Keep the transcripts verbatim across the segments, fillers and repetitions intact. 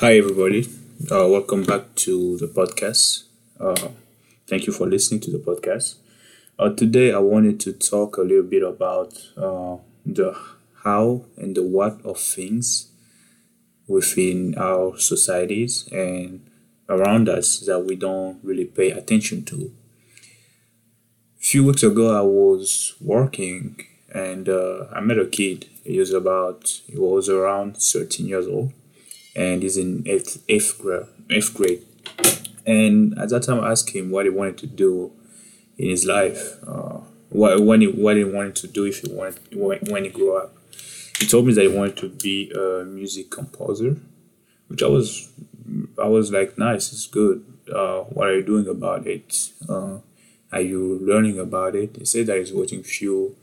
Hi, everybody. Uh, welcome back to the podcast. Uh, thank you for listening to the podcast. Uh, today, I wanted to talk a little bit about uh, the how and the what of things within our societies and around us that we don't really pay attention to. A few weeks ago, I was working and uh, I met a kid. He was about, he was around thirteen years old. And he's in eighth, eighth, grade, eighth grade. And at that time, I asked him what he wanted to do in his life, uh, what, when he, what he wanted to do if he wanted, when he grew up. He told me that he wanted to be a music composer, which I was, I was like, nice, it's good. Uh, what are you doing about it? Uh, are you learning about it? He said that he's watching few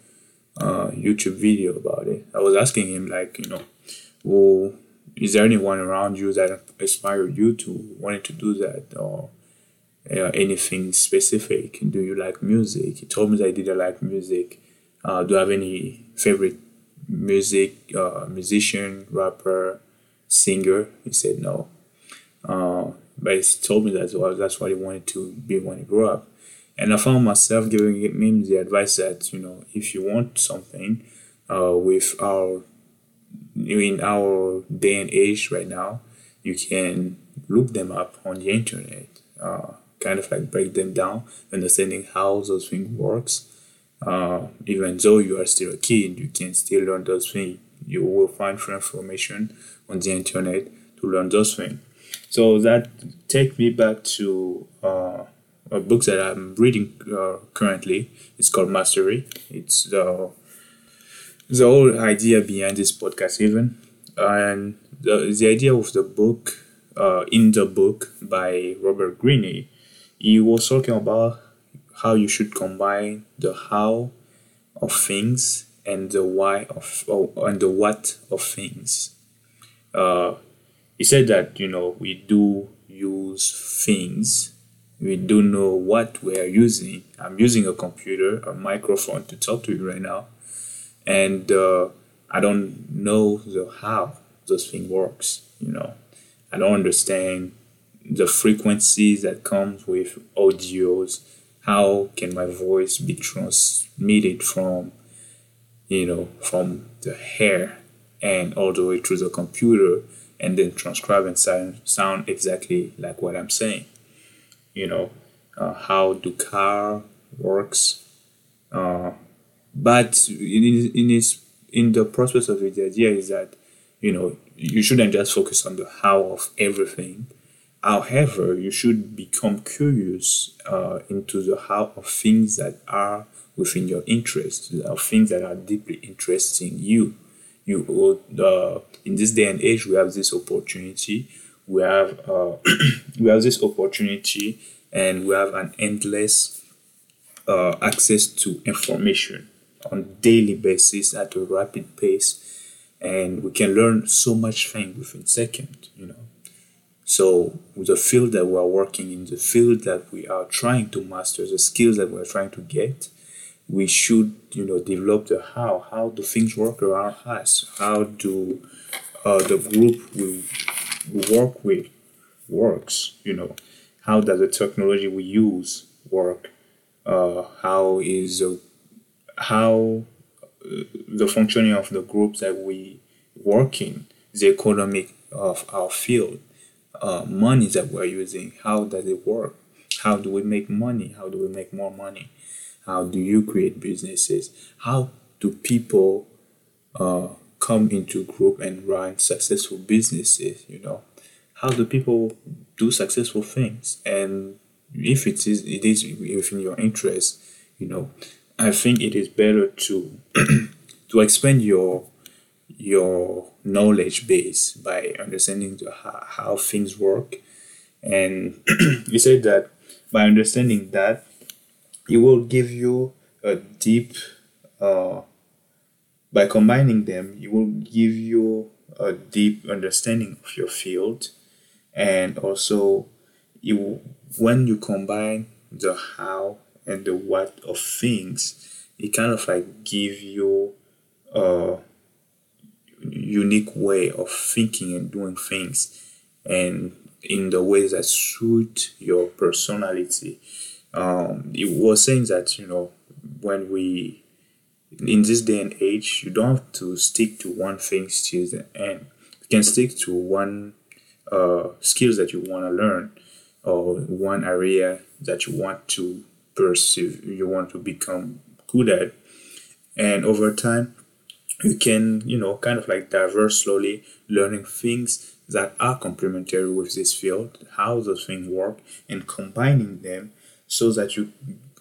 uh, YouTube videos about it. I was asking him, like, you know, well, is there anyone around you that inspired you to wanting to do that, or uh, anything specific? Do you like music? He told me that I didn't like music. Uh, do you have any favorite music, uh, musician, rapper, singer? He said no. Uh, but he told me that well, that's what he wanted to be when he grew up. And I found myself giving him the advice that, you know, if you want something uh, with our in our day and age right now, you can look them up on the internet, uh, kind of like break them down, understanding how those things works. Uh, even though you are still a kid, you can still learn those things. You will find information on the internet to learn those things. So that takes me back to uh, a book that I'm reading uh, currently. It's called Mastery. It's the The whole idea behind this podcast, even, and the, the idea of the book, uh, in the book by Robert Greene, he was talking about how you should combine the how of things and the why of oh, and the what of things. Uh, he said that, you know, we do use things, we do know what we are using. I'm using a computer, a microphone to talk to you right now. And uh, I don't know the how this thing works, you know. I don't understand the frequencies that comes with audios. How can my voice be transmitted from, you know, from the hair and all the way through the computer and then transcribe and sound, sound exactly like what I'm saying? You know, uh, how the car works. Uh, But in in his, in the process of it, the idea is that, you know, you shouldn't just focus on the how of everything. However, you should become curious uh, into the how of things that are within your interest, of things that are deeply interesting you. You uh, in this day and age, we have this opportunity. We have uh, we have this opportunity, and we have an endless uh, access to information on daily basis at a rapid pace, and we can learn so much thing within seconds, you know. So the field that we are working in, the field that we are trying to master, the skills that we are trying to get, we should, you know, develop the how. How do things work around us? How do uh, the group we work with works? You know, how does the technology we use work? Uh, how is the how uh, the functioning of the groups that we work in, the economic of our field, uh, money that we're using, how does it work? How do we make money? How do we make more money? How do you create businesses? How do people uh, come into group and run successful businesses, you know? How do people do successful things? And if it is, it is within your interest, you know, I think it is better to to expand your your knowledge base by understanding the, how, how things work. And he said that by understanding that, it will give you a deep, uh, by combining them, it will give you a deep understanding of your field. And also, you when you combine the how and the what of things, it kind of like give you a unique way of thinking and doing things. and in the ways that suit your personality. Um, it was saying that, you know, when we, in this day and age, you don't have to stick to one thing till the end. You can stick to one uh, skills that you want to learn, or one area that you want to pursue, you want to become good at. And over time, you can, you know, kind of like diverge slowly, learning things that are complementary with this field, how those things work, and combining them so that you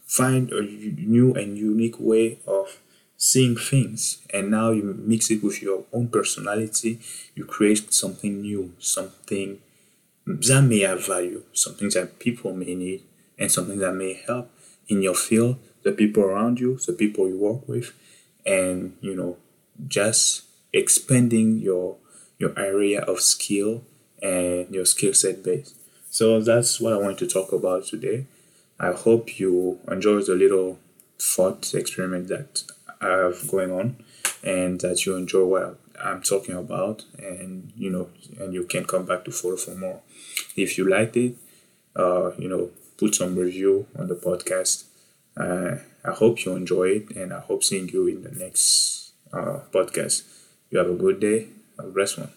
find a new and unique way of seeing things. And now you mix it with your own personality, you create something new, something that may have value, something that people may need, and something that may help in your field, the people around you, the people you work with, and, you know, just expanding your your area of skill and your skill set base. So that's what I wanted to talk about today. I hope you enjoy the little thought experiment that I have going on, and that you enjoy what I'm talking about, and, you know, and you can come back to follow for more. If you liked it, uh, you know, put some review on the podcast. Uh, I hope you enjoy it, and I hope seeing you in the next uh, podcast. You have a good day. Have a blessed one.